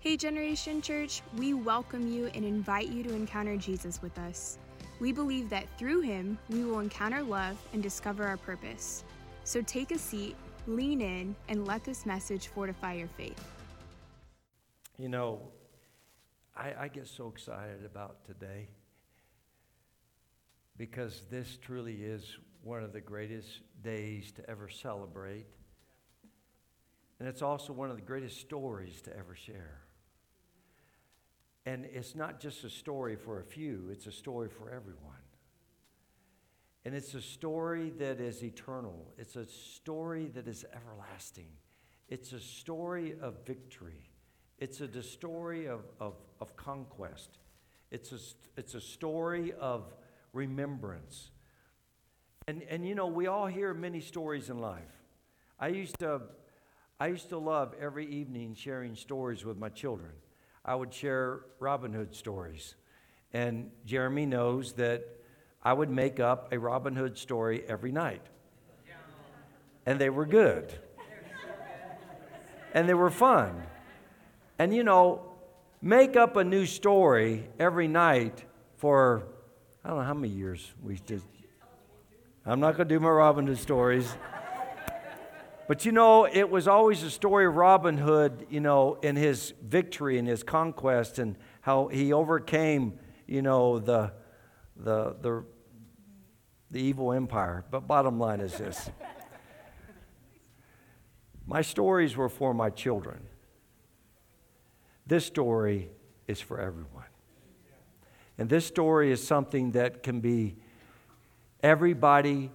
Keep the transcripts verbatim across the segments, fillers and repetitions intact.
Hey Generation Church, we welcome you and invite you to encounter Jesus with us. We believe that through him, we will encounter love and discover our purpose. So take a seat, lean in, and let this message fortify your faith. You know, I, I get so excited about today because this truly is one of the greatest days to ever celebrate. And it's also one of the greatest stories to ever share. And it's not just a story for a few, it's a story for everyone. And it's a story that is eternal. It's a story that is everlasting. It's a story of victory. It's a story of, of, of conquest. It's a, it's a story of remembrance. And, and you know, we all hear many stories in life. I used to... I used to love every evening sharing stories with my children. I would share Robin Hood stories. And Jeremy knows that I would make up a Robin Hood story every night. And they were good. And they were fun. And you know, make up a new story every night for, I don't know how many years we did. I'm not going to do my Robin Hood stories. But, you know, it was always a story of Robin Hood, you know, in his victory and his conquest and how he overcame, you know, the the the, the evil empire. But bottom line is this. My stories were for my children. This story is for everyone. And this story is something that can be, everybody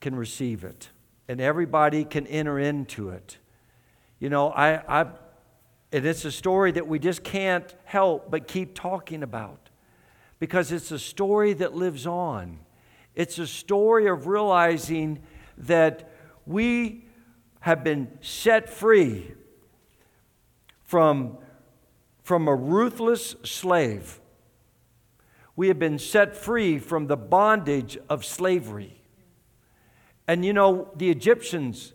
can receive it. And everybody can enter into it. You know, I, I, and it's a story that we just can't help but keep talking about. Because it's a story that lives on. It's a story of realizing that we have been set free from, from a ruthless slave. We have been set free from the bondage of slavery. And you know, the Egyptians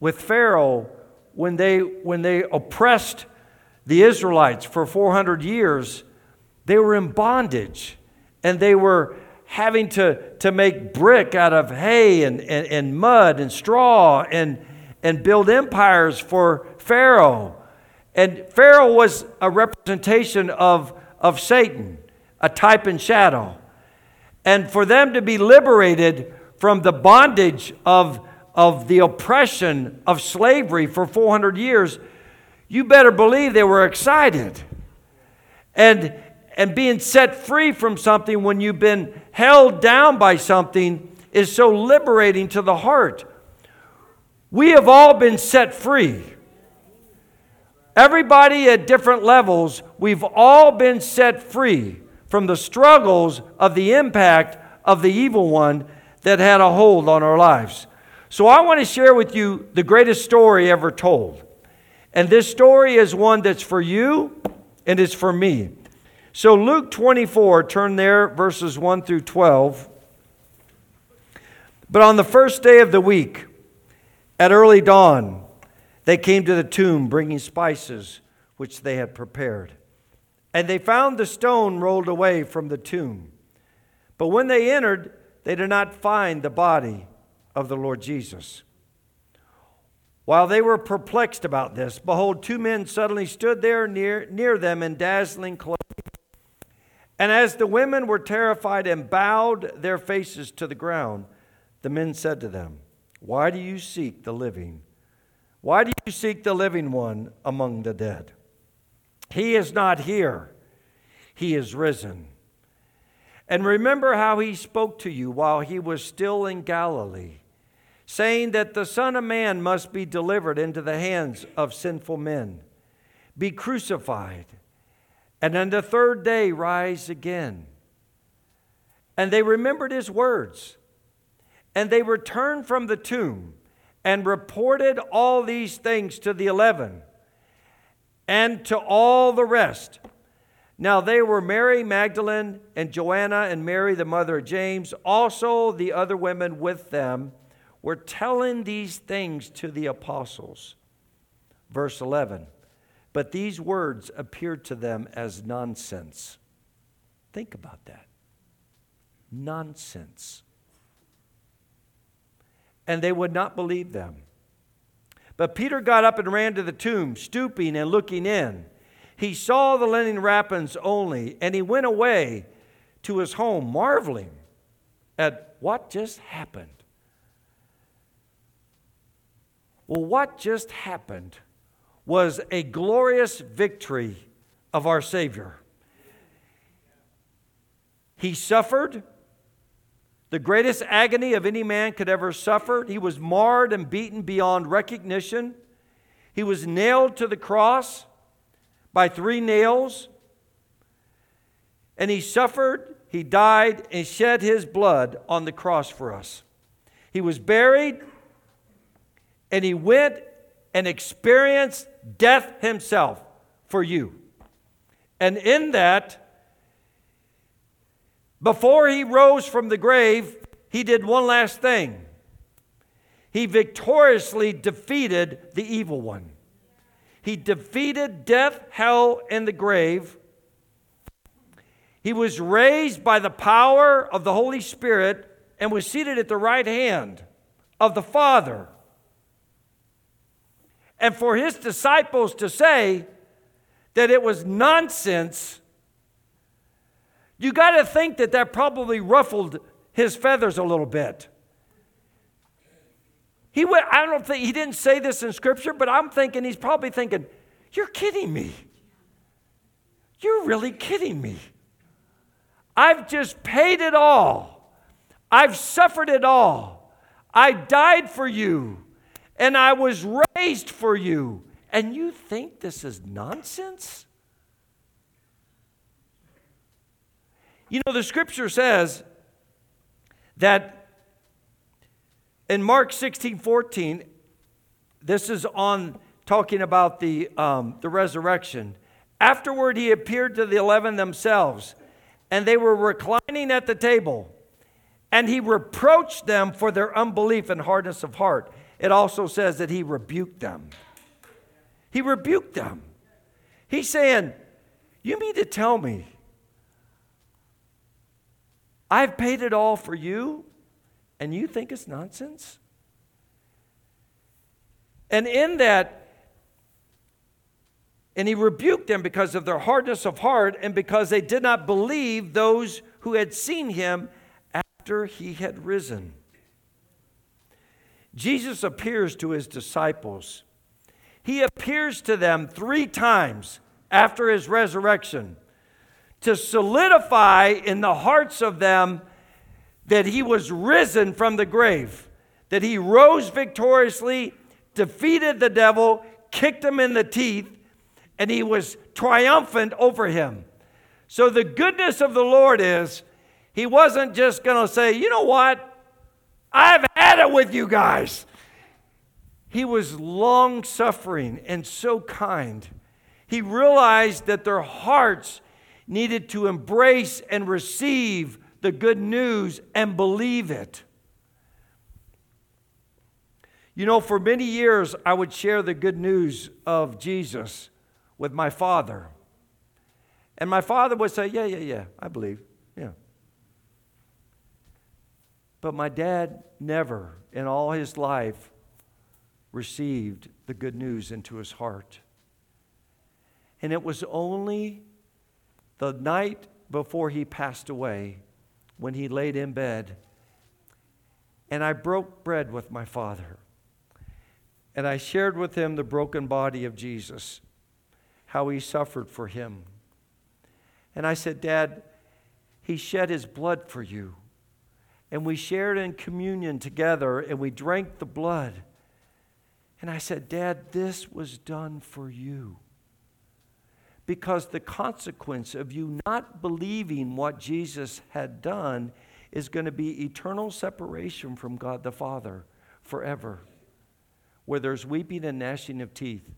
with Pharaoh, when they when they oppressed the Israelites for four hundred years, they were in bondage. And they were having to, to make brick out of hay and, and, and mud and straw and, and build empires for Pharaoh. And Pharaoh was a representation of, of Satan, a type and shadow. And for them to be liberated from the bondage of, of the oppression of slavery for four hundred years, you better believe they were excited. And, and being set free from something when you've been held down by something is so liberating to the heart. We have all been set free. Everybody at different levels, we've all been set free from the struggles of the impact of the evil one that had a hold on our lives. So I want to share with you the greatest story ever told. And this story is one that's for you and it's for me. So Luke twenty-four, turn there, verses one through twelve. But on the first day of the week, at early dawn, they came to the tomb bringing spices which they had prepared. And they found the stone rolled away from the tomb. But when they entered, they did not find the body of the Lord Jesus. While they were perplexed about this, behold, two men suddenly stood there near, near them in dazzling clothing. And as the women were terrified and bowed their faces to the ground, the men said to them, "Why do you seek the living? Why do you seek the living one among the dead? He is not here. He is risen. And remember how he spoke to you while he was still in Galilee, saying that the Son of Man must be delivered into the hands of sinful men, be crucified, and on the third day rise again." And they remembered his words, and they returned from the tomb and reported all these things to the eleven. And to all the rest. Now they were Mary Magdalene and Joanna and Mary the mother of James. Also the other women with them were telling these things to the apostles. Verse eleven, but these words appeared to them as nonsense. Think about that. Nonsense. And they would not believe them. But Peter got up and ran to the tomb, stooping and looking in. He saw the linen wrappings only, and he went away to his home, marveling at what just happened. Well, what just happened was a glorious victory of our Savior. He suffered the greatest agony of any man could ever suffer. He was marred and beaten beyond recognition. He was nailed to the cross by three nails. And he suffered, he died, and shed his blood on the cross for us. He was buried, and he went and experienced death himself for you. And in that, before he rose from the grave, he did one last thing. He victoriously defeated the evil one. He defeated death, hell, and the grave. He was raised by the power of the Holy Spirit and was seated at the right hand of the Father. And for his disciples to say that it was nonsense, you got to think that that probably ruffled his feathers a little bit. He went, I don't think he didn't say this in Scripture, but I'm thinking he's probably thinking, "You're kidding me. You're really kidding me. I've just paid it all. I've suffered it all. I died for you, and I was raised for you, and you think this is nonsense?" You know, the Scripture says that in Mark sixteen fourteen, this is on talking about the, um, the resurrection. Afterward, he appeared to the eleven themselves, and they were reclining at the table, and he reproached them for their unbelief and hardness of heart. It also says that he rebuked them. He rebuked them. He's saying, you mean to tell me I've paid it all for you, and you think it's nonsense? And in that, and he rebuked them because of their hardness of heart and because they did not believe those who had seen him after he had risen. Jesus appears to his disciples. He appears to them three times after his resurrection, to solidify in the hearts of them that he was risen from the grave, that he rose victoriously, defeated the devil, kicked him in the teeth, and he was triumphant over him. So the goodness of the Lord is, he wasn't just going to say, you know what, I've had it with you guys. He was long-suffering and so kind. He realized that their hearts needed to embrace and receive the good news and believe it. You know, for many years, I would share the good news of Jesus with my father. And my father would say, yeah, yeah, yeah, I believe, yeah. But my dad never in all his life received the good news into his heart. And it was only the night before he passed away, when he laid in bed, and I broke bread with my father, and I shared with him the broken body of Jesus, how he suffered for him. And I said, Dad, he shed his blood for you. And we shared in communion together, and we drank the blood. And I said, Dad, this was done for you. Because the consequence of you not believing what Jesus had done is going to be eternal separation from God the Father forever, where there's weeping and gnashing of teeth.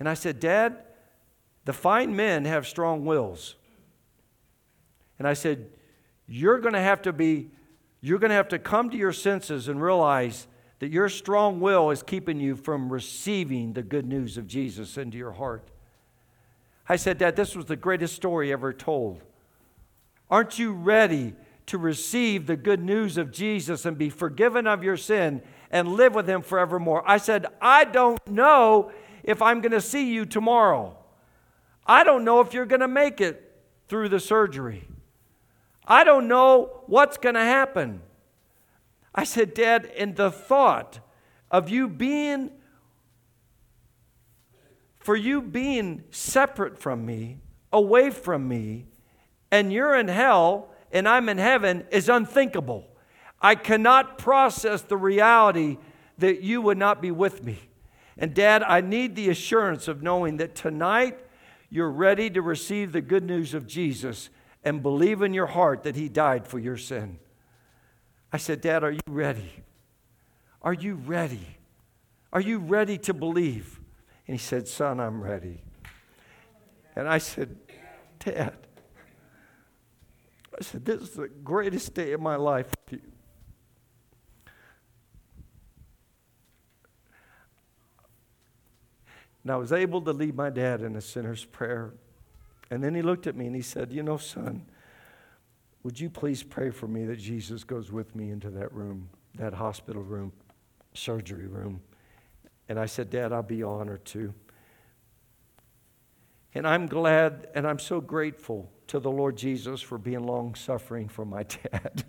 And I said, Dad, the fine men have strong wills. And I said, you're going to have to be, you're going to have to come to your senses and realize that your strong will is keeping you from receiving the good news of Jesus into your heart. I said, Dad, this was the greatest story ever told. Aren't you ready to receive the good news of Jesus and be forgiven of your sin and live with him forevermore? I said, I don't know if I'm going to see you tomorrow. I don't know if you're going to make it through the surgery. I don't know what's going to happen. I said, Dad, and the thought of you being, for you being separate from me, away from me, and you're in hell and I'm in heaven is unthinkable. I cannot process the reality that you would not be with me. And Dad, I need the assurance of knowing that tonight you're ready to receive the good news of Jesus and believe in your heart that he died for your sin. I said, Dad, are you ready? Are you ready? Are you ready to believe? And he said, Son, I'm ready. And I said, Dad, I said, this is the greatest day of my life to you. And I was able to lead my dad in a sinner's prayer. And then he looked at me and he said, you know, son, would you please pray for me that Jesus goes with me into that room, that hospital room, surgery room? And I said, Dad, I'll be honored to. And I'm glad and I'm so grateful to the Lord Jesus for being long-suffering for my dad.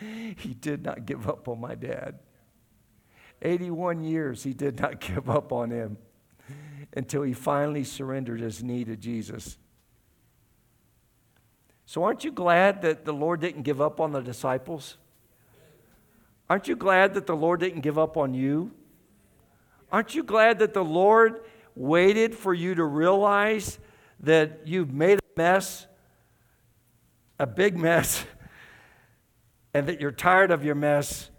He did not give up on my dad. eighty-one years, he did not give up on him until he finally surrendered his knee to Jesus. So aren't you glad that the Lord didn't give up on the disciples? Aren't you glad that the Lord didn't give up on you? Aren't you glad that the Lord waited for you to realize that you've made a mess, a big mess, and that you're tired of your mess,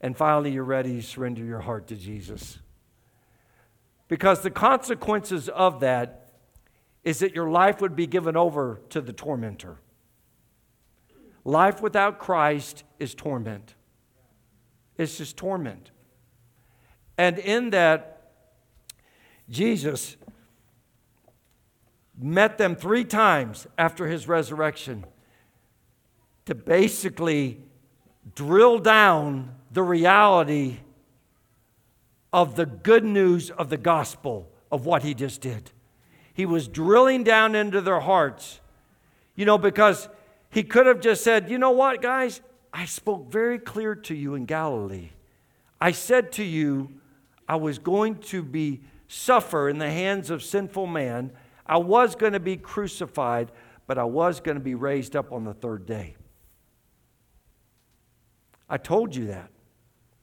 and finally you're ready to surrender your heart to Jesus? Because the consequences of that is that your life would be given over to the tormentor. Life without Christ is torment. It's just torment. And in that, Jesus met them three times after his resurrection to basically drill down the reality of the good news of the gospel of what he just did. He was drilling down into their hearts, you know, because he could have just said, you know what, guys, I spoke very clear to you in Galilee. I said to you, I was going to be suffer in the hands of sinful man. I was going to be crucified, but I was going to be raised up on the third day. I told you that.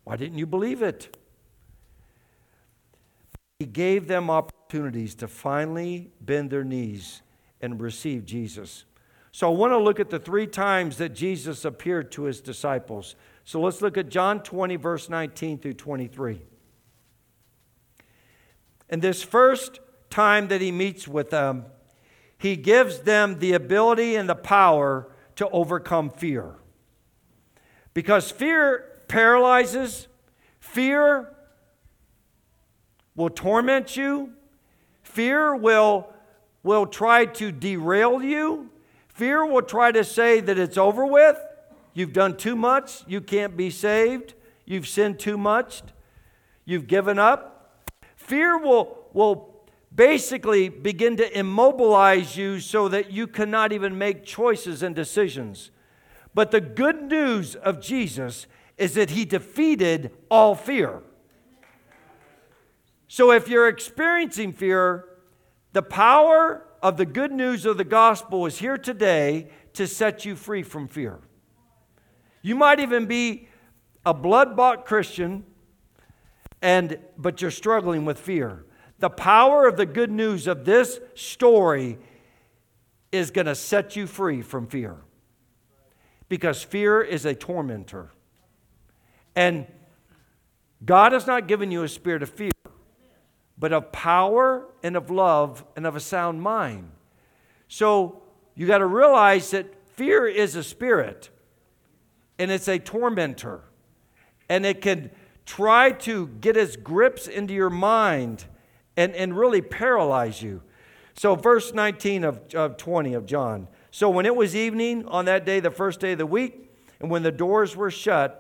Why didn't you believe it? He gave them opportunities to finally bend their knees and receive Jesus. So I want to look at the three times that Jesus appeared to his disciples. So let's look at John twenty, verse nineteen through twenty-three. And this first time that he meets with them, he gives them the ability and the power to overcome fear. Because fear paralyzes, fear will torment you, fear will, will try to derail you, fear will try to say that it's over with, you've done too much, you can't be saved, you've sinned too much, you've given up. Fear will, will basically begin to immobilize you so that you cannot even make choices and decisions. But the good news of Jesus is that he defeated all fear. So if you're experiencing fear, the power of the good news of the gospel is here today to set you free from fear. You might even be a blood-bought Christian, and but you're struggling with fear. The power of the good news of this story is going to set you free from fear, because fear is a tormentor. And God has not given you a spirit of fear, but of power and of love and of a sound mind. So you got to realize that fear is a spirit, and it's a tormentor, and it can try to get his grips into your mind and, and really paralyze you. So verse nineteen of, of twenty of John. So when it was evening on that day, the first day of the week, and when the doors were shut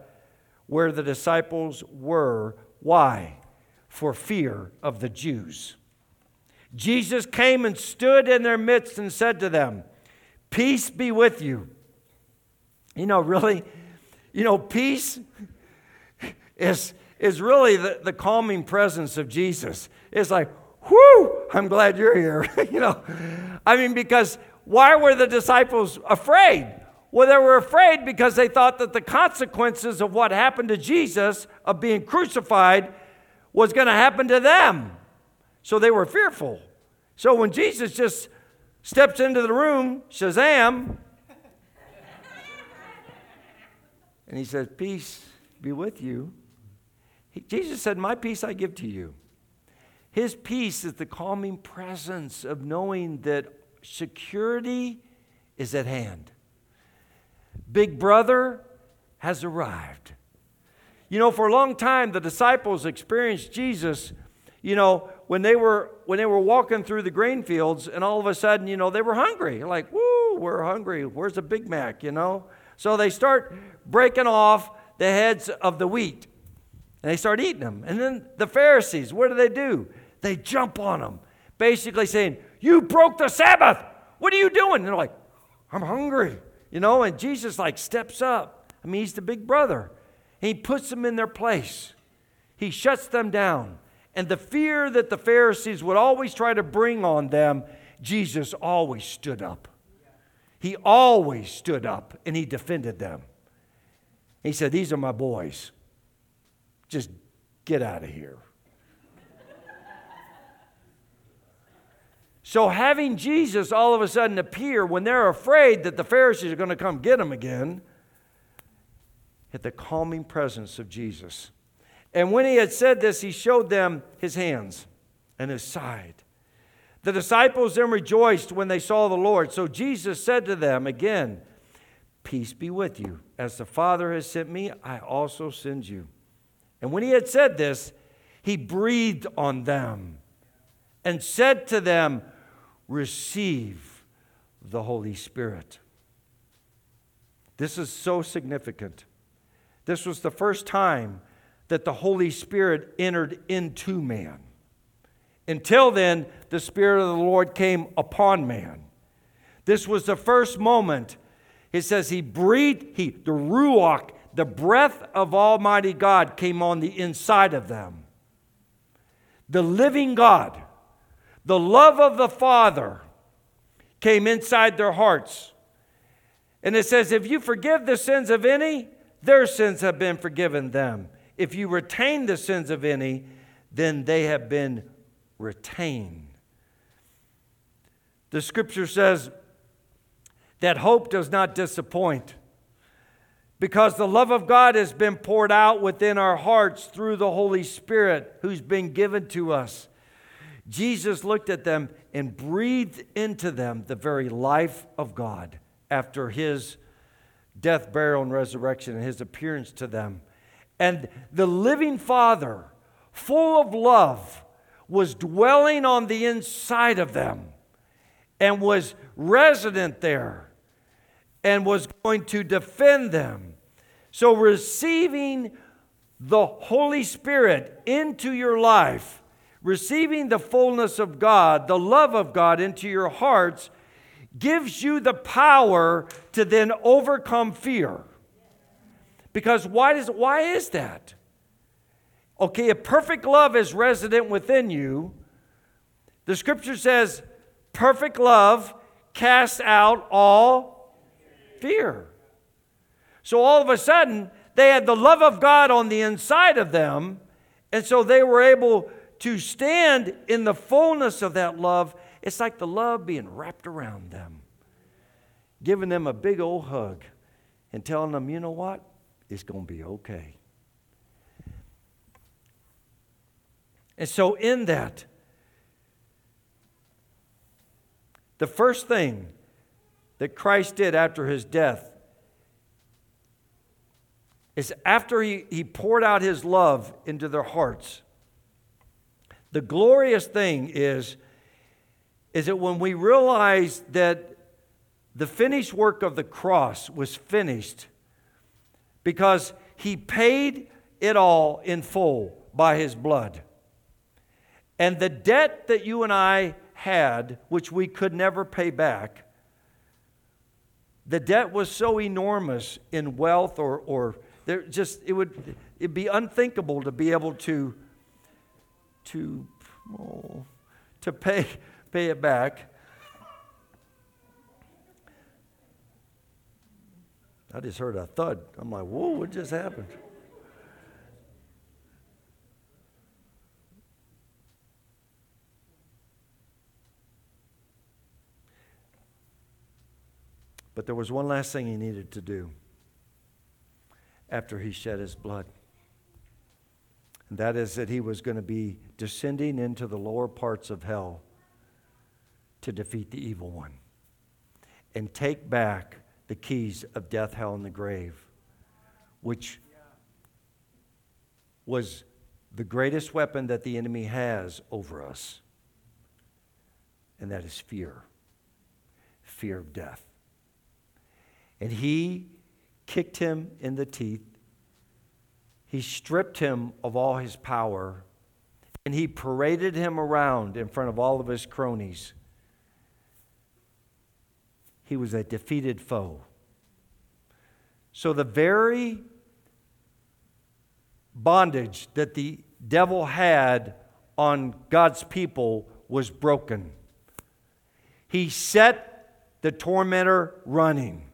where the disciples were, why? For fear of the Jews. Jesus came and stood in their midst and said to them, peace be with you. You know, really, you know, peace is, is really the, the calming presence of Jesus. It's like, whew, I'm glad you're here. You know, I mean, because why were the disciples afraid? Well, they were afraid because they thought that the consequences of what happened to Jesus, of being crucified, was going to happen to them. So they were fearful. So when Jesus just steps into the room, shazam, and he says, peace be with you. He, Jesus said, my peace I give to you. His peace is the calming presence of knowing that security is at hand. Big brother has arrived. You know, for a long time, the disciples experienced Jesus, you know, when they were when they were walking through the grain fields, and all of a sudden, you know, they were hungry. Like, woo, we're hungry. Where's the Big Mac, you know? So they start breaking off the heads of the wheat, and they start eating them. And then the Pharisees, what do they do? They jump on them, basically saying, you broke the Sabbath. What are you doing? And they're like, I'm hungry. You know, and Jesus, like, steps up. I mean, he's the big brother. He puts them in their place. He shuts them down. And the fear that the Pharisees would always try to bring on them, Jesus always stood up. He always stood up, and he defended them. He said, these are my boys. Just get out of here. So having Jesus all of a sudden appear when they're afraid that the Pharisees are going to come get him again, at the calming presence of Jesus. And when he had said this, he showed them his hands and his side. The disciples then rejoiced when they saw the Lord. So Jesus said to them again, peace be with you. As the Father has sent me, I also send you. And when he had said this, he breathed on them and said to them, receive the Holy Spirit. This is so significant. This was the first time that the Holy Spirit entered into man. Until then, the Spirit of the Lord came upon man. This was the first moment. It says he breathed, he, the Ruach, the breath of Almighty God came on the inside of them. The living God, the love of the Father came inside their hearts. And it says, if you forgive the sins of any, their sins have been forgiven them. If you retain the sins of any, then they have been retained. The scripture says that hope does not disappoint, because the love of God has been poured out within our hearts through the Holy Spirit who's been given to us. Jesus looked at them and breathed into them the very life of God after his death, burial, and resurrection and his appearance to them. And the living Father, full of love, was dwelling on the inside of them and was resident there and was going to defend them. So receiving the Holy Spirit into your life, receiving the fullness of God, the love of God into your hearts, gives you the power to then overcome fear. Because why does why is that? Okay, if perfect love is resident within you, the scripture says perfect love casts out all fear. So all of a sudden, they had the love of God on the inside of them, and so they were able to stand in the fullness of that love. It's like the love being wrapped around them, giving them a big old hug and telling them, you know what? It's going to be okay. And so in that, the first thing that Christ did after his death It's after he, he poured out his love into their hearts. The glorious thing is, is that when we realize that the finished work of the cross was finished because he paid it all in full by his blood. And the debt that you and I had, which we could never pay back, the debt was so enormous in wealth or, or there just it would it'd be unthinkable to be able to to oh, to pay pay it back. I just heard a thud. I'm like, whoa, what just happened? But there was one last thing he needed to do after he shed his blood. And that is that he was going to be descending into the lower parts of hell to defeat the evil one and take back the keys of death, hell, and the grave, which was the greatest weapon that the enemy has over us. And that is fear. Fear of death. And he kicked him in the teeth. He stripped him of all his power. And he paraded him around in front of all of his cronies. He was a defeated foe. So the very bondage that the devil had on God's people was broken. He set the tormentor running.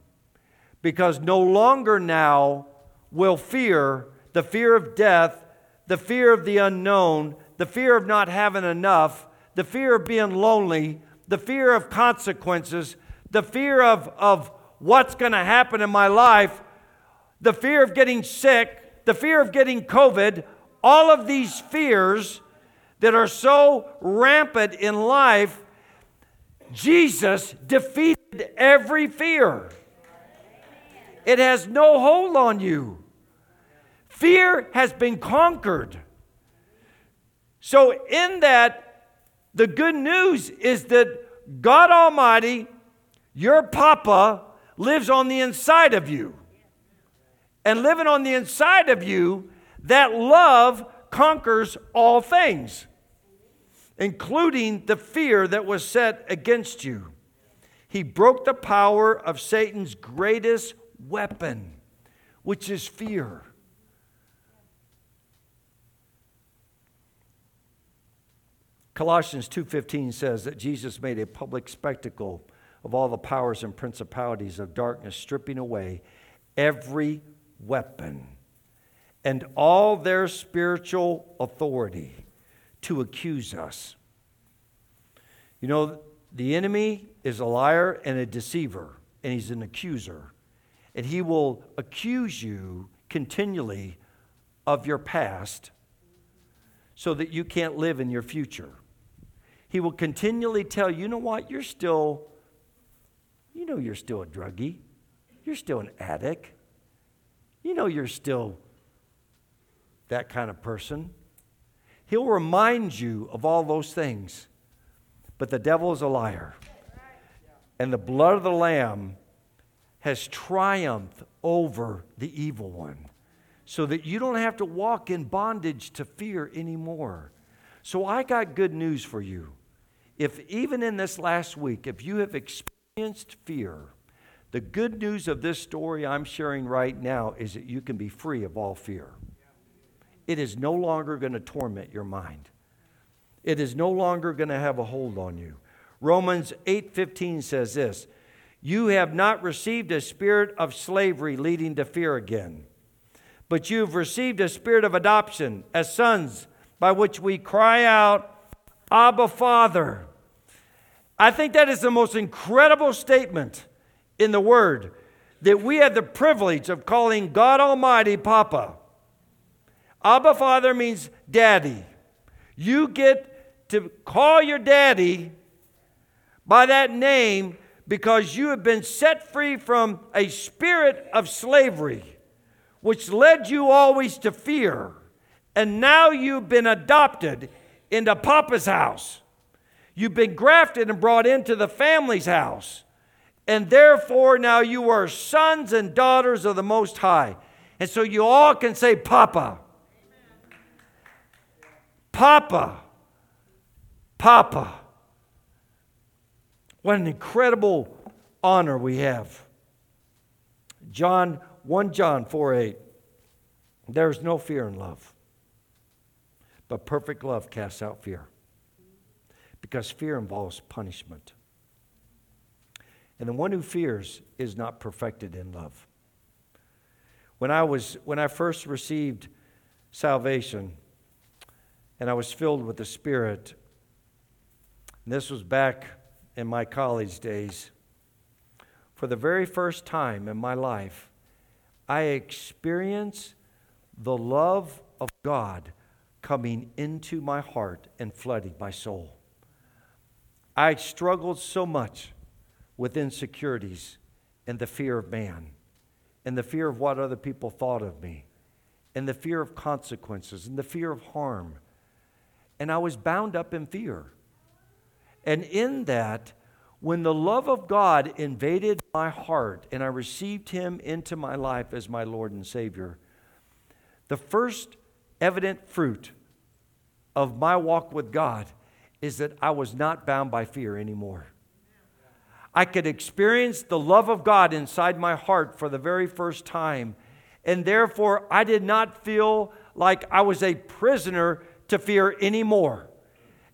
Because no longer now will fear, the fear of death, the fear of the unknown, the fear of not having enough, the fear of being lonely, the fear of consequences, the fear of, of what's going to happen in my life, the fear of getting sick, the fear of getting COVID, all of these fears that are so rampant in life, Jesus defeated every fear. It has no hold on you. Fear has been conquered. So in that, the good news is that God Almighty, your Papa, lives on the inside of you. And living on the inside of you, that love conquers all things, including the fear that was set against you. He broke the power of Satan's greatest weapon, which is fear. Colossians two fifteen says that Jesus made a public spectacle of all the powers and principalities of darkness, stripping away every weapon and all their spiritual authority to accuse us. You know, the enemy is a liar and a deceiver, and he's an accuser. And he will accuse you continually of your past so that you can't live in your future. He will continually tell you, you know what, you're still, you know you're still a druggie. You're still an addict. You know you're still that kind of person. He'll remind you of all those things. But the devil is a liar. And the blood of the Lamb has triumphed over the evil one so that you don't have to walk in bondage to fear anymore. So I got good news for you. If even in this last week, if you have experienced fear, the good news of this story I'm sharing right now is that you can be free of all fear. It is no longer going to torment your mind. It is no longer going to have a hold on you. Romans eight fifteen says this, "You have not received a spirit of slavery leading to fear again, but you have received a spirit of adoption as sons, by which we cry out, Abba, Father." I think that is the most incredible statement in the Word, that we have the privilege of calling God Almighty Papa. Abba, Father means daddy. You get to call your daddy by that name because you have been set free from a spirit of slavery, which led you always to fear, and now you've been adopted into Papa's house. You've been grafted and brought into the family's house, and therefore now you are sons and daughters of the Most High. And so you all can say, Papa. Papa. Papa. What an incredible honor we have. John, First John four eight. There is no fear in love, but perfect love casts out fear, because fear involves punishment. And the one who fears is not perfected in love. When I was when I first received salvation and I was filled with the Spirit, and this was back in my college days, for the very first time in my life, I experienced the love of God coming into my heart and flooding my soul. I struggled so much with insecurities and the fear of man and the fear of what other people thought of me and the fear of consequences and the fear of harm. And I was bound up in fear. And in that, when the love of God invaded my heart and I received Him into my life as my Lord and Savior, the first evident fruit of my walk with God is that I was not bound by fear anymore. I could experience the love of God inside my heart for the very first time, and therefore I did not feel like I was a prisoner to fear anymore.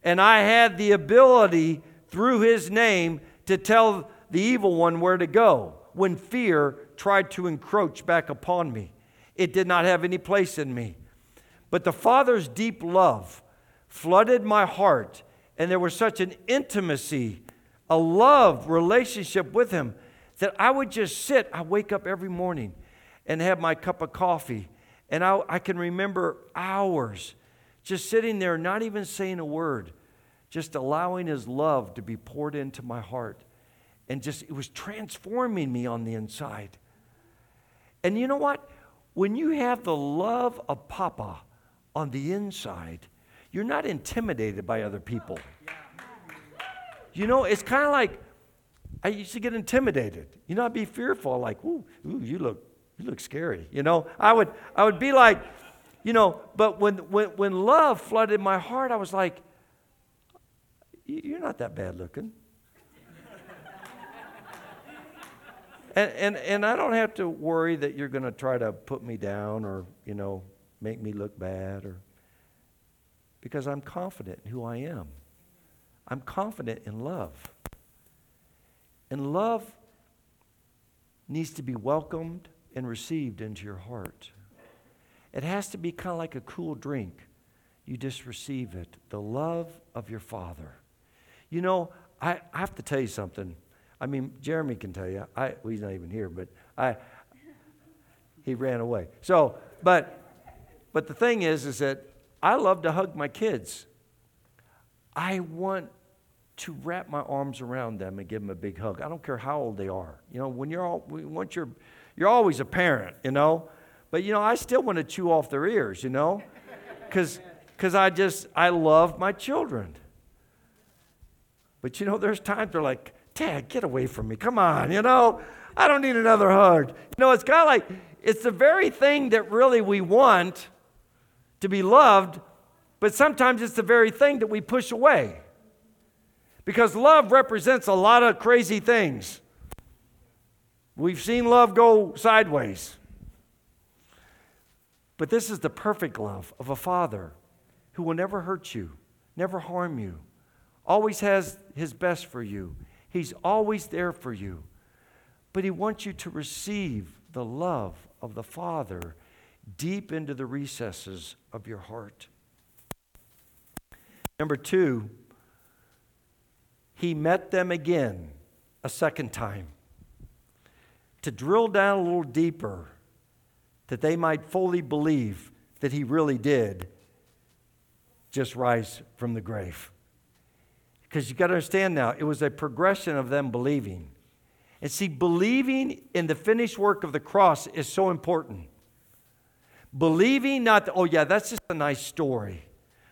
And I had the ability through His name to tell the evil one where to go when fear tried to encroach back upon me. It did not have any place in me. But the Father's deep love flooded my heart, and there was such an intimacy, a love relationship with Him, that I would just sit. I wake up every morning and have my cup of coffee, and I, I can remember hours just sitting there, not even saying a word, just allowing His love to be poured into my heart. And just, it was transforming me on the inside. And you know what? When you have the love of Papa on the inside, you're not intimidated by other people. You know, it's kind of like, I used to get intimidated. You know, I'd be fearful, like, ooh, ooh, you look, you look scary. You know, I would, I would be like, you know, but when, when, when love flooded my heart, I was like, you're not that bad looking. And, and and I don't have to worry that you're going to try to put me down or, you know, make me look bad, or because I'm confident in who I am. I'm confident in love. And love needs to be welcomed and received into your heart. It has to be kind of like a cool drink. You just receive it, the love of your Father. You know, I, I have to tell you something. I mean, Jeremy can tell you. I, well, he's not even here, but I. He ran away. So, but, but the thing is, is that I love to hug my kids. I want to wrap my arms around them and give them a big hug. I don't care how old they are. You know, when you're all, once you're, you're always a parent, you know. But you know, I still want to chew off their ears, you know, because, because I just, I love my children. But you know, there's times they're like, Dad, get away from me. Come on, you know, I don't need another hug. You know, it's kind of like, it's the very thing that really we want to be loved, but sometimes it's the very thing that we push away. Because love represents a lot of crazy things. We've seen love go sideways. But this is the perfect love of a Father who will never hurt you, never harm you, always has His best for you. He's always there for you. But He wants you to receive the love of the Father deep into the recesses of your heart. Number two, He met them again a second time to drill down a little deeper that they might fully believe that He really did just rise from the grave. Because you got to understand now, it was a progression of them believing. And see, believing in the finished work of the cross is so important. Believing not, oh yeah, that's just a nice story.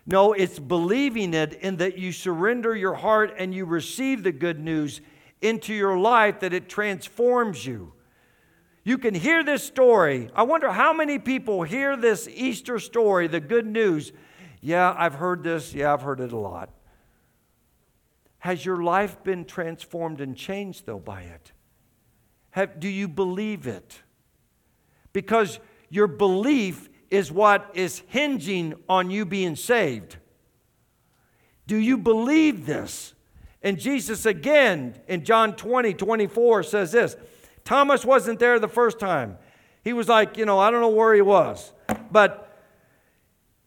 No, it's believing it in that you surrender your heart and you receive the good news into your life, that it transforms you. You can hear this story. I wonder how many people hear this Easter story, the good news. Yeah, I've heard this. Yeah, I've heard it a lot. Has your life been transformed and changed, though, by it? Have, do you believe it? Because your belief is what is hinging on you being saved. Do you believe this? And Jesus again in John twenty, twenty-four says this. Thomas wasn't there the first time. He was like, you know, I don't know where he was. But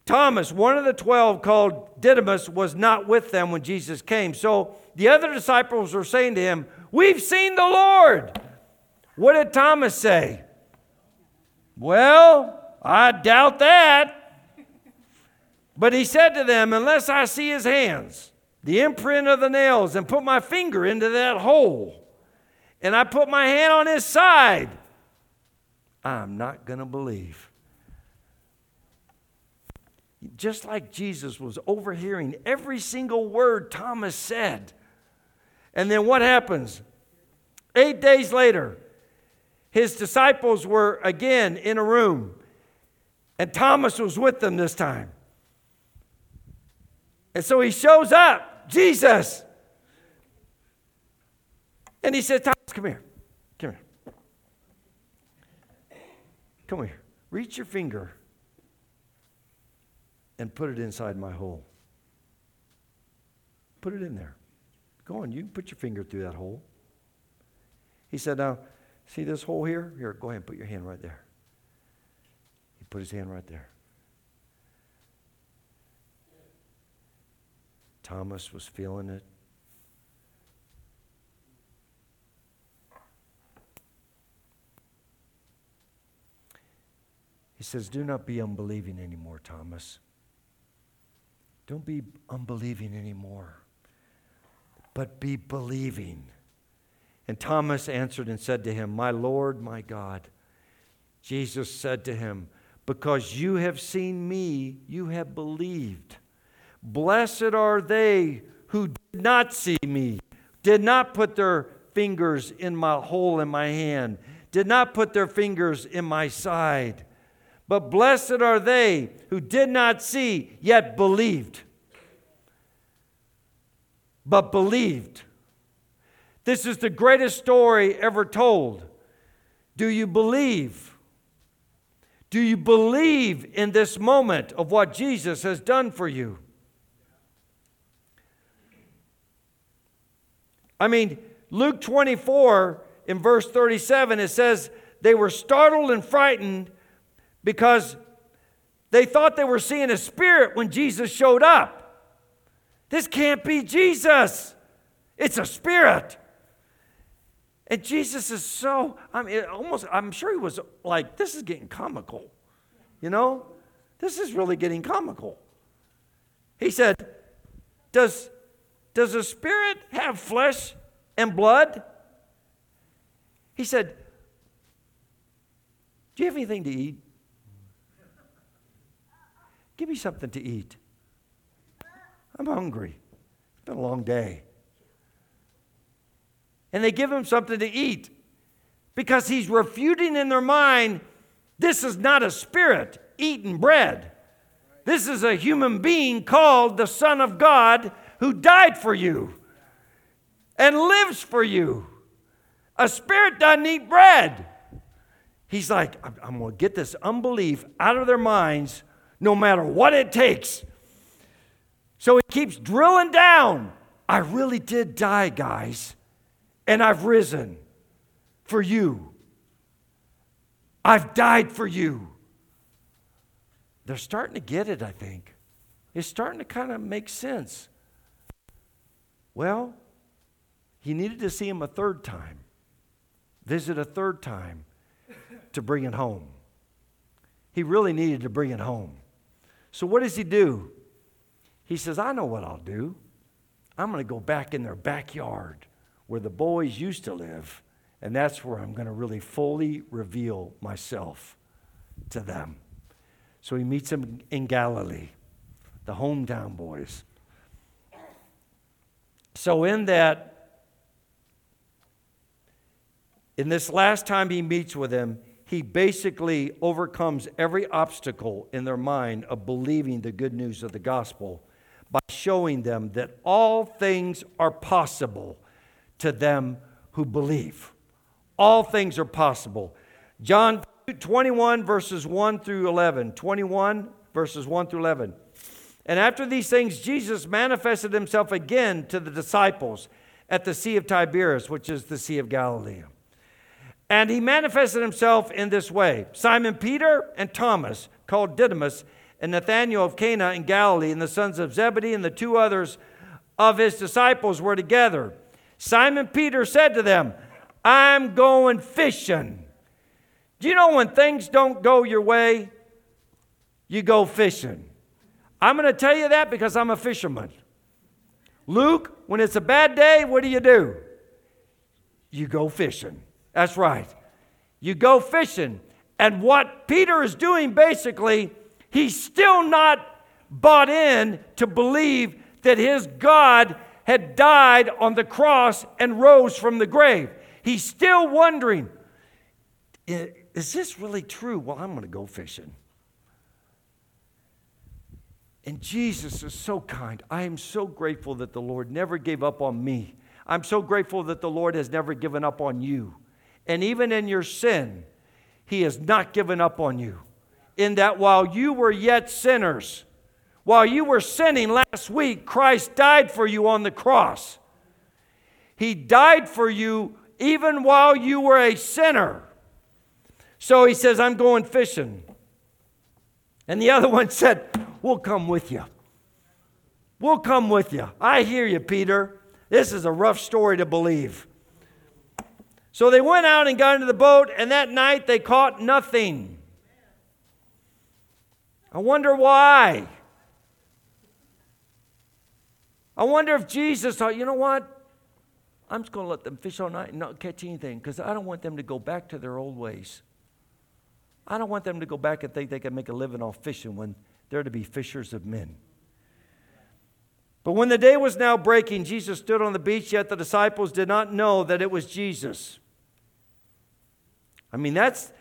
Thomas, one of the twelve called Didymus, was not with them when Jesus came. So the other disciples were saying to him, we've seen the Lord. What did Thomas say? Well, I doubt that. But he said to them, unless I see his hands, the imprint of the nails, and put my finger into that hole, and I put my hand on his side, I'm not going to believe. Just like Jesus was overhearing every single word Thomas said. And then what happens? Eight days later, his disciples were again in a room, and Thomas was with them this time. And so he shows up, Jesus. And he says, Thomas, come here. Come here. Come here. Reach your finger and put it inside my hole. Put it in there. Go on. You can put your finger through that hole. He said, now, see this hole here? Here, go ahead and put your hand right there. He put his hand right there. Thomas was feeling it. He says, do not be unbelieving anymore, Thomas. Don't be unbelieving anymore, but be believing. And Thomas answered and said to him, my Lord, my God. Jesus said to him, because you have seen me, you have believed. Blessed are they who did not see me, did not put their fingers in my hole in my hand, did not put their fingers in my side. But blessed are they who did not see, yet believed. But believed. This is the greatest story ever told. Do you believe? Do you believe in this moment of what Jesus has done for you? I mean, Luke twenty-four, in verse thirty-seven, it says, they were startled and frightened because they thought they were seeing a spirit when Jesus showed up. This can't be Jesus. It's a spirit. And Jesus is so, I mean, almost, I'm sure he was like, this is getting comical. You know? This is really getting comical. He said, does, does a spirit have flesh and blood? He said, do you have anything to eat? Give me something to eat. I'm hungry. It's been a long day. And they give him something to eat because he's refuting in their mind, this is not a spirit eating bread. This is a human being called the Son of God who died for you and lives for you. A spirit doesn't eat bread. He's like, I'm, I'm going to get this unbelief out of their minds no matter what it takes. So he keeps drilling down. I really did die, guys, and I've risen for you. I've died for you. They're starting to get it, I think. It's starting to kind of make sense. Well, he needed to see him a third time, visit a third time to bring it home. He really needed to bring it home. So what does he do? He says, I know what I'll do. I'm going to go back in their backyard where the boys used to live, and that's where I'm going to really fully reveal myself to them. So he meets them in Galilee, the hometown boys. So in that, in this last time he meets with them, he basically overcomes every obstacle in their mind of believing the good news of the gospel by showing them that all things are possible to them who believe. All things are possible. John twenty-one, verses one through eleven. twenty-one, verses one through eleven. And after these things, Jesus manifested himself again to the disciples at the Sea of Tiberias, which is the Sea of Galilee. And he manifested himself in this way. Simon Peter and Thomas, called Didymus, and Nathanael of Cana in Galilee, and the sons of Zebedee, and the two others of his disciples were together. Simon Peter said to them, "I'm going fishing." Do you know when things don't go your way, you go fishing? I'm going to tell you that because I'm a fisherman. Luke, when it's a bad day, what do you do? You go fishing. That's right. You go fishing. And what Peter is doing basically, he's still not bought in to believe that his God had died on the cross and rose from the grave. He's still wondering, is this really true? Well, I'm going to go fishing. And Jesus is so kind. I am so grateful that the Lord never gave up on me. I'm so grateful that the Lord has never given up on you. And even in your sin, he has not given up on you. In that while you were yet sinners, while you were sinning last week, Christ died for you on the cross. He died for you even while you were a sinner. So he says, "I'm going fishing." And the other one said, "We'll come with you. We'll come with you." I hear you, Peter. This is a rough story to believe. So they went out and got into the boat, and that night they caught nothing. I wonder why. I wonder if Jesus thought, you know what? I'm just going to let them fish all night and not catch anything because I don't want them to go back to their old ways. I don't want them to go back and think they can make a living off fishing when they're to be fishers of men. But when the day was now breaking, Jesus stood on the beach, yet the disciples did not know that it was Jesus. I mean, that's,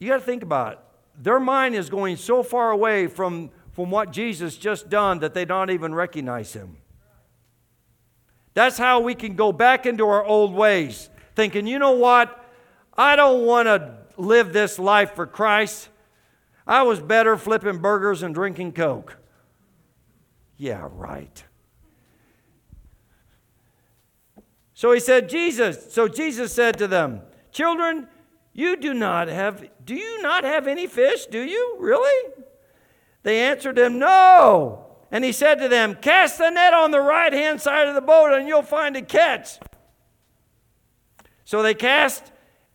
you got to think about it. Their mind is going so far away from, from what Jesus just done that they don't even recognize him. That's how we can go back into our old ways, thinking, you know what? I don't want to live this life for Christ. I was better flipping burgers and drinking Coke. Yeah, right. So he said, Jesus, so Jesus said to them, "Children, you do not have, do you not have any fish? Do you? Really?" They answered him, "No." And he said to them, "Cast the net on the right-hand side of the boat and you'll find a catch." So they cast,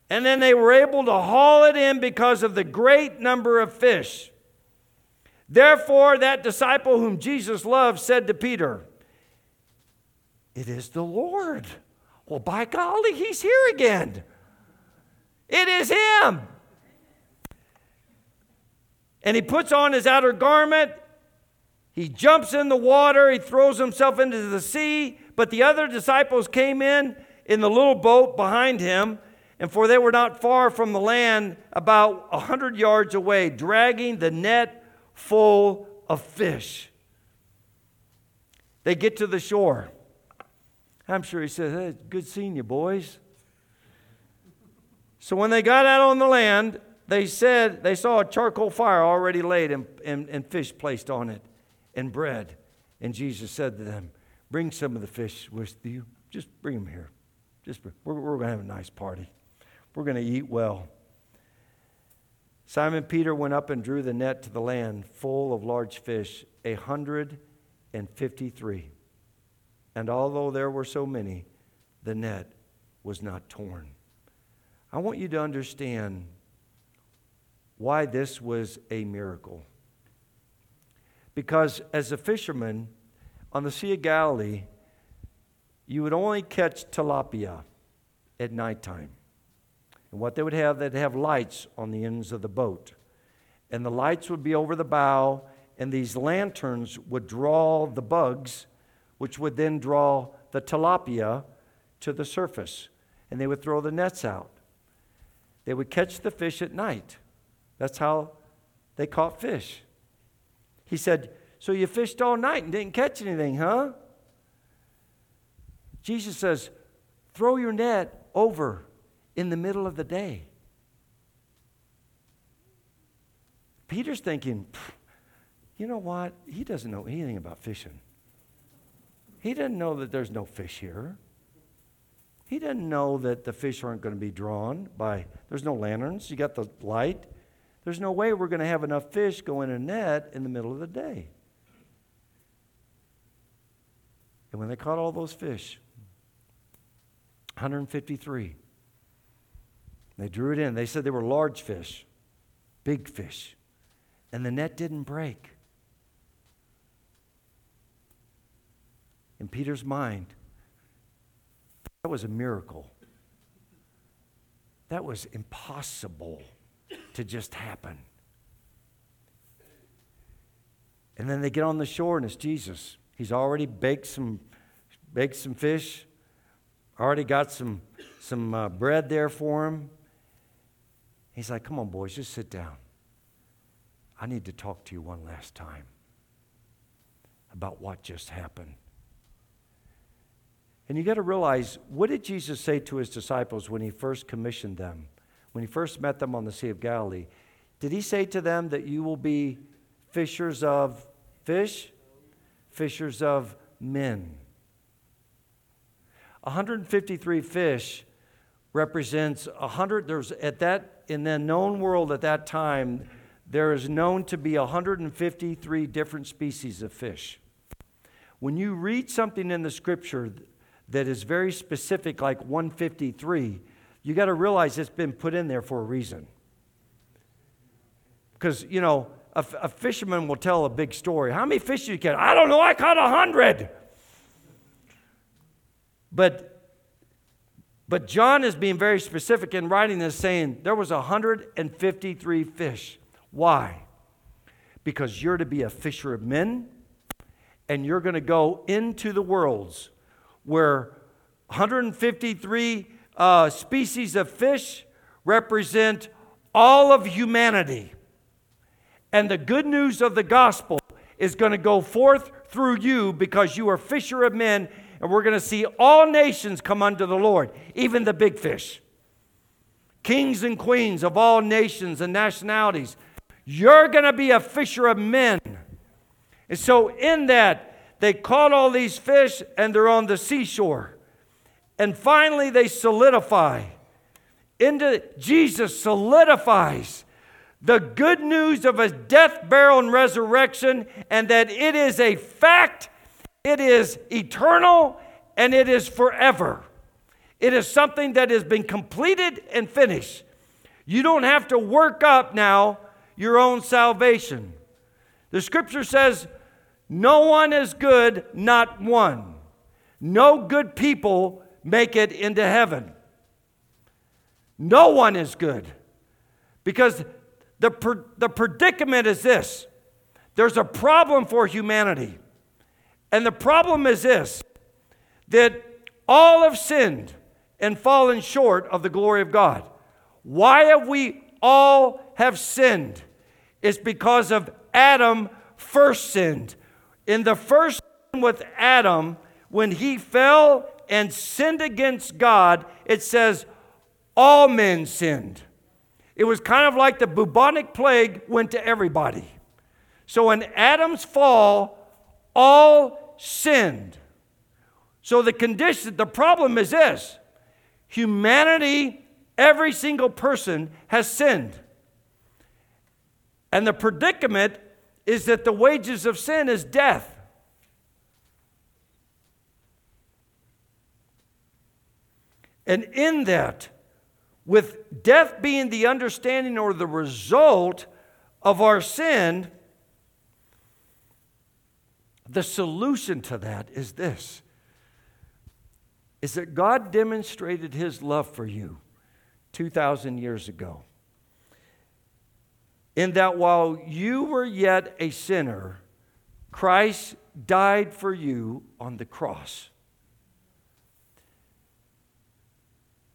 and then they were able to haul it in because of the great number of fish. Therefore, that disciple whom Jesus loved said to Peter, "It is the Lord." Well, by golly, he's here again. It is him. And he puts on his outer garment. He jumps in the water. He throws himself into the sea. But the other disciples came in in the little boat behind him, and for they were not far from the land, about a hundred yards away, dragging the net full of fish. They get to the shore. I'm sure he says, "Hey, good seeing you, boys." So when they got out on the land, they said they saw a charcoal fire already laid and, and, and fish placed on it and bread. And Jesus said to them, "Bring some of the fish with you. Just bring them here. Just bring, we're, we're going to have a nice party. We're going to eat well." Simon Peter went up and drew the net to the land, full of large fish, a hundred and fifty-three. And although there were so many, the net was not torn. I want you to understand why this was a miracle. Because as a fisherman on the Sea of Galilee, you would only catch tilapia at nighttime. And what they would have, they'd have lights on the ends of the boat. and the lights would be over the bow, and these lanterns would draw the bugs, which would then draw the tilapia to the surface, and they would throw the nets out. They would catch the fish at night. That's how they caught fish. He said, so you fished all night and didn't catch anything, huh? Jesus says, throw your net over in the middle of the day. Peter's thinking, you know what? He doesn't know anything about fishing. He doesn't know that there's no fish here. He doesn't know that the fish aren't going to be drawn by, there's no lanterns, you got the light. There's no way we're going to have enough fish go in a net in the middle of the day. And when they caught all those fish, one hundred fifty-three, they drew it in. They said they were large fish, big fish, and the net didn't break. In Peter's mind, that was a miracle. That was impossible to just happen. And then they get on the shore, and it's Jesus. He's already baked some baked some fish, already got some some uh, bread there for him. He's like, come on, boys, just sit down. I need to talk to you one last time about what just happened. And you got to realize, what did Jesus say to his disciples when he first commissioned them? When he first met them on the Sea of Galilee, did he say to them that you will be fishers of fish, fishers of men? one hundred fifty-three fish represents one hundred. There's at that in the known world at that time, there is known to be one hundred fifty-three different species of fish. When you read something in the Scripture that is very specific, like one hundred fifty-three. You got to realize it's been put in there for a reason. Because, you know, a, a fisherman will tell a big story. How many fish did you catch? I don't know, I caught a hundred. But but John is being very specific in writing this, saying there was one hundred fifty-three fish. Why? Because you're to be a fisher of men, and you're going to go into the worlds where one hundred fifty-three Uh, species of fish represent all of humanity. And the good news of the gospel is going to go forth through you because you are fisher of men, and we're going to see all nations come unto the Lord, even the big fish. Kings and queens of all nations and nationalities. You're going to be a fisher of men. And so in that, they caught all these fish, and they're on the seashore. And finally, they solidify. Into Jesus solidifies the good news of his death, burial, and resurrection, and that it is a fact, it is eternal, and it is forever. It is something that has been completed and finished. You don't have to work up now your own salvation. The Scripture says, no one is good, not one. No good people make it into heaven. No one is good, because the per, the predicament is this. There's a problem for humanity, and the problem is this, that all have sinned and fallen short of the glory of God. Why have we all have sinned? It's because of Adam first sinned. In the first sin with Adam, when he fell and sinned against God, it says all men sinned. It was kind of like the bubonic plague went to everybody. So in Adam's fall, all sinned. So the condition, the problem is this. Humanity, every single person has sinned. And the predicament is that the wages of sin is death. And in that, with death being the understanding or the result of our sin, the solution to that is this, is that God demonstrated his love for you two thousand years ago. in that while you were yet a sinner, Christ died for you on the cross.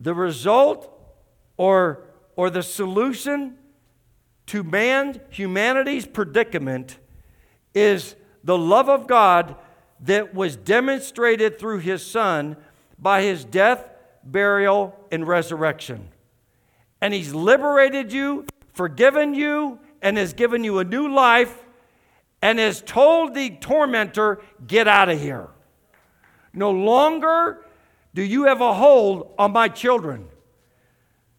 The result or, or the solution to man, humanity's predicament is the love of God that was demonstrated through His Son by His death, burial, and resurrection. And He's liberated you, forgiven you, and has given you a new life, and has told the tormentor, get out of here. No longer do you have a hold on my children.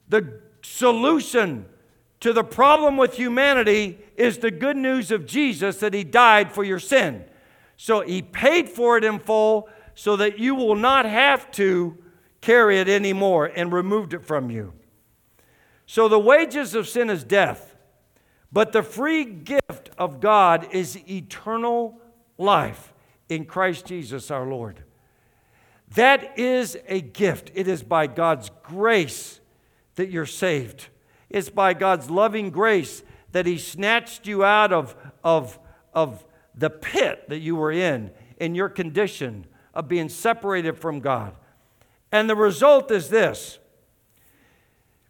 The solution to the problem with humanity is the good news of Jesus, that He died for your sin. So He paid for it in full so that you will not have to carry it anymore, and removed it from you. So the wages of sin is death, but the free gift of God is eternal life in Christ Jesus our Lord. That is a gift. It is by God's grace that you're saved. It's by God's loving grace that He snatched you out of, of, of the pit that you were in, in your condition of being separated from God. And the result is this.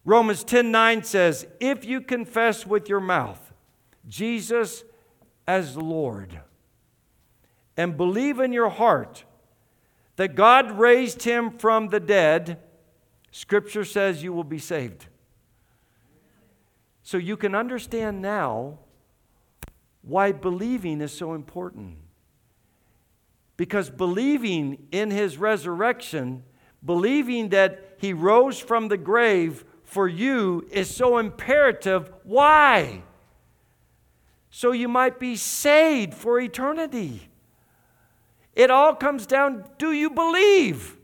Romans ten nine says, if you confess with your mouth Jesus as Lord and believe in your heart that God raised Him from the dead, Scripture says you will be saved. So you can understand now why believing is so important. Because believing in His resurrection, believing that He rose from the grave for you, is so imperative. Why? So you might be saved for eternity. It all comes down, do you believe?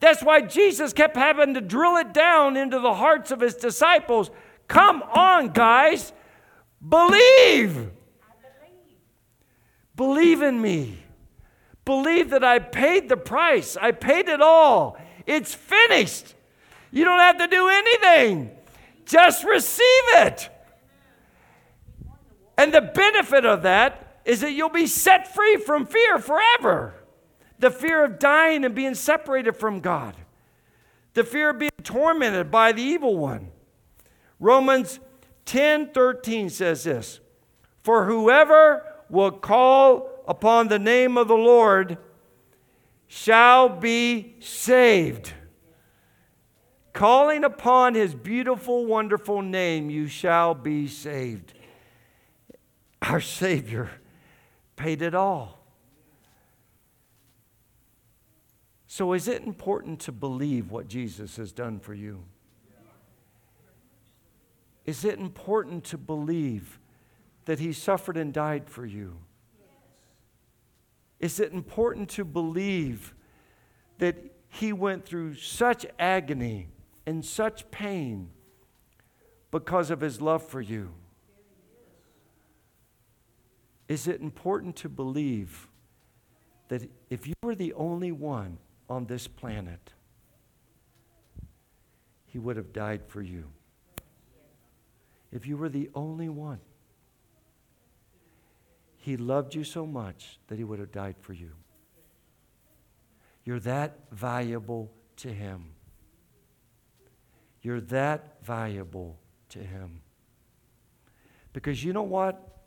That's why Jesus kept having to drill it down into the hearts of His disciples. Come on, guys. Believe. I believe. Believe in me. Believe that I paid the price. I paid it all. It's finished. You don't have to do anything. Just receive it. And the benefit of that is that you'll be set free from fear forever. The fear of dying and being separated from God. The fear of being tormented by the evil one. Romans ten thirteen says this. For whoever will call upon the name of the Lord shall be saved. Calling upon His beautiful, wonderful name, you shall be saved. Our Savior paid it all. So is it important to believe what Jesus has done for you? Is it important to believe that He suffered and died for you? Is it important to believe that He went through such agony and such pain because of His love for you? Is it important to believe that if you were the only one on this planet, He would have died for you? If you were the only one. He loved you so much that He would have died for you. You're that valuable to Him. You're that valuable to Him. Because you know what?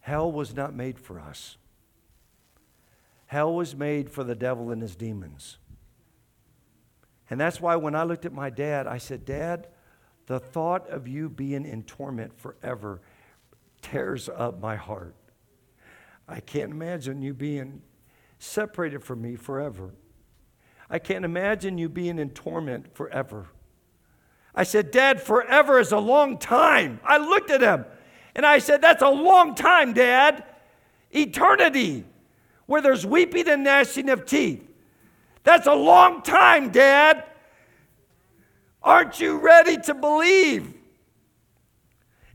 Hell was not made for us. Hell was made for the devil and his demons. And that's why when I looked at my dad, I said, Dad, the thought of you being in torment forever tears up my heart. I can't imagine you being separated from me forever. I can't imagine you being in torment forever. I said, Dad, forever is a long time. I looked at him and I said, that's a long time, Dad. Eternity, where there's weeping and gnashing of teeth. That's a long time, Dad. Aren't you ready to believe?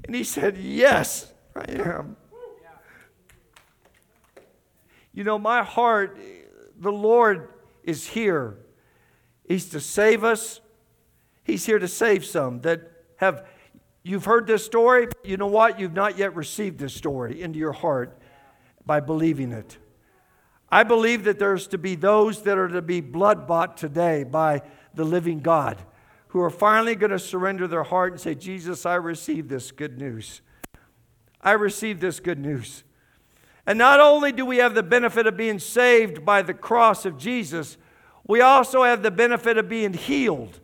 And he said, yes, I am. You know, my heart, the Lord is here. He's to save us. He's here to save some that have You've heard this story, but you know what? You've not yet received this story into your heart by believing it. I believe that there's to be those that are to be blood-bought today by the living God, who are finally going to surrender their heart and say, Jesus, I receive this good news. I receive this good news. And not only do we have the benefit of being saved by the cross of Jesus, we also have the benefit of being healed.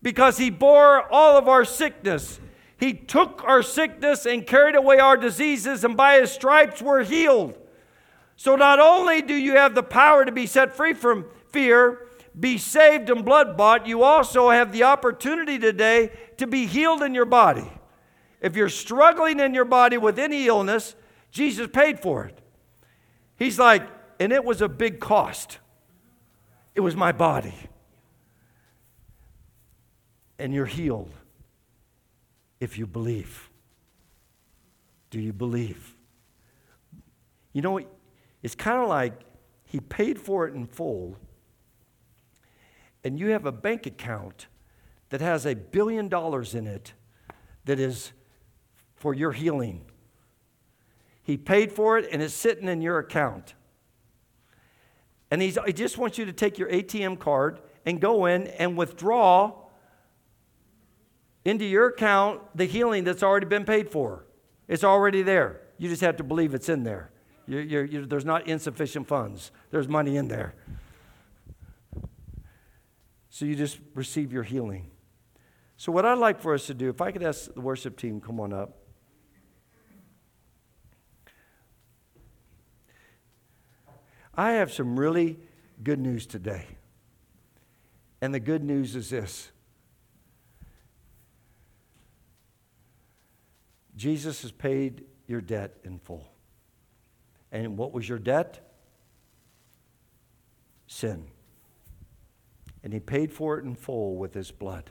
Because he bore all of our sickness. He took our sickness and carried away our diseases, and by his stripes we're healed. So not only do you have the power to be set free from fear, be saved and blood-bought, you also have the opportunity today to be healed in your body. If you're struggling in your body with any illness, Jesus paid for it. He's like, and it was a big cost. It was my body. And you're healed if you believe. Do you believe? You know, it's kind of like he paid for it in full, and you have a bank account that has a billion dollars in it that is for your healing. He paid for it, and it's sitting in your account. And he's, he just wants you to take your A T M card and go in and withdraw into your account the healing that's already been paid for. It's already there. You just have to believe it's in there. You're, you're, you're, there's not insufficient funds. There's money in there. So you just receive your healing. So what I'd like for us to do, if I could ask the worship team, come on up. I have some really good news today. And the good news is this. Jesus has paid your debt in full. And what was your debt? Sin. And he paid for it in full with his blood.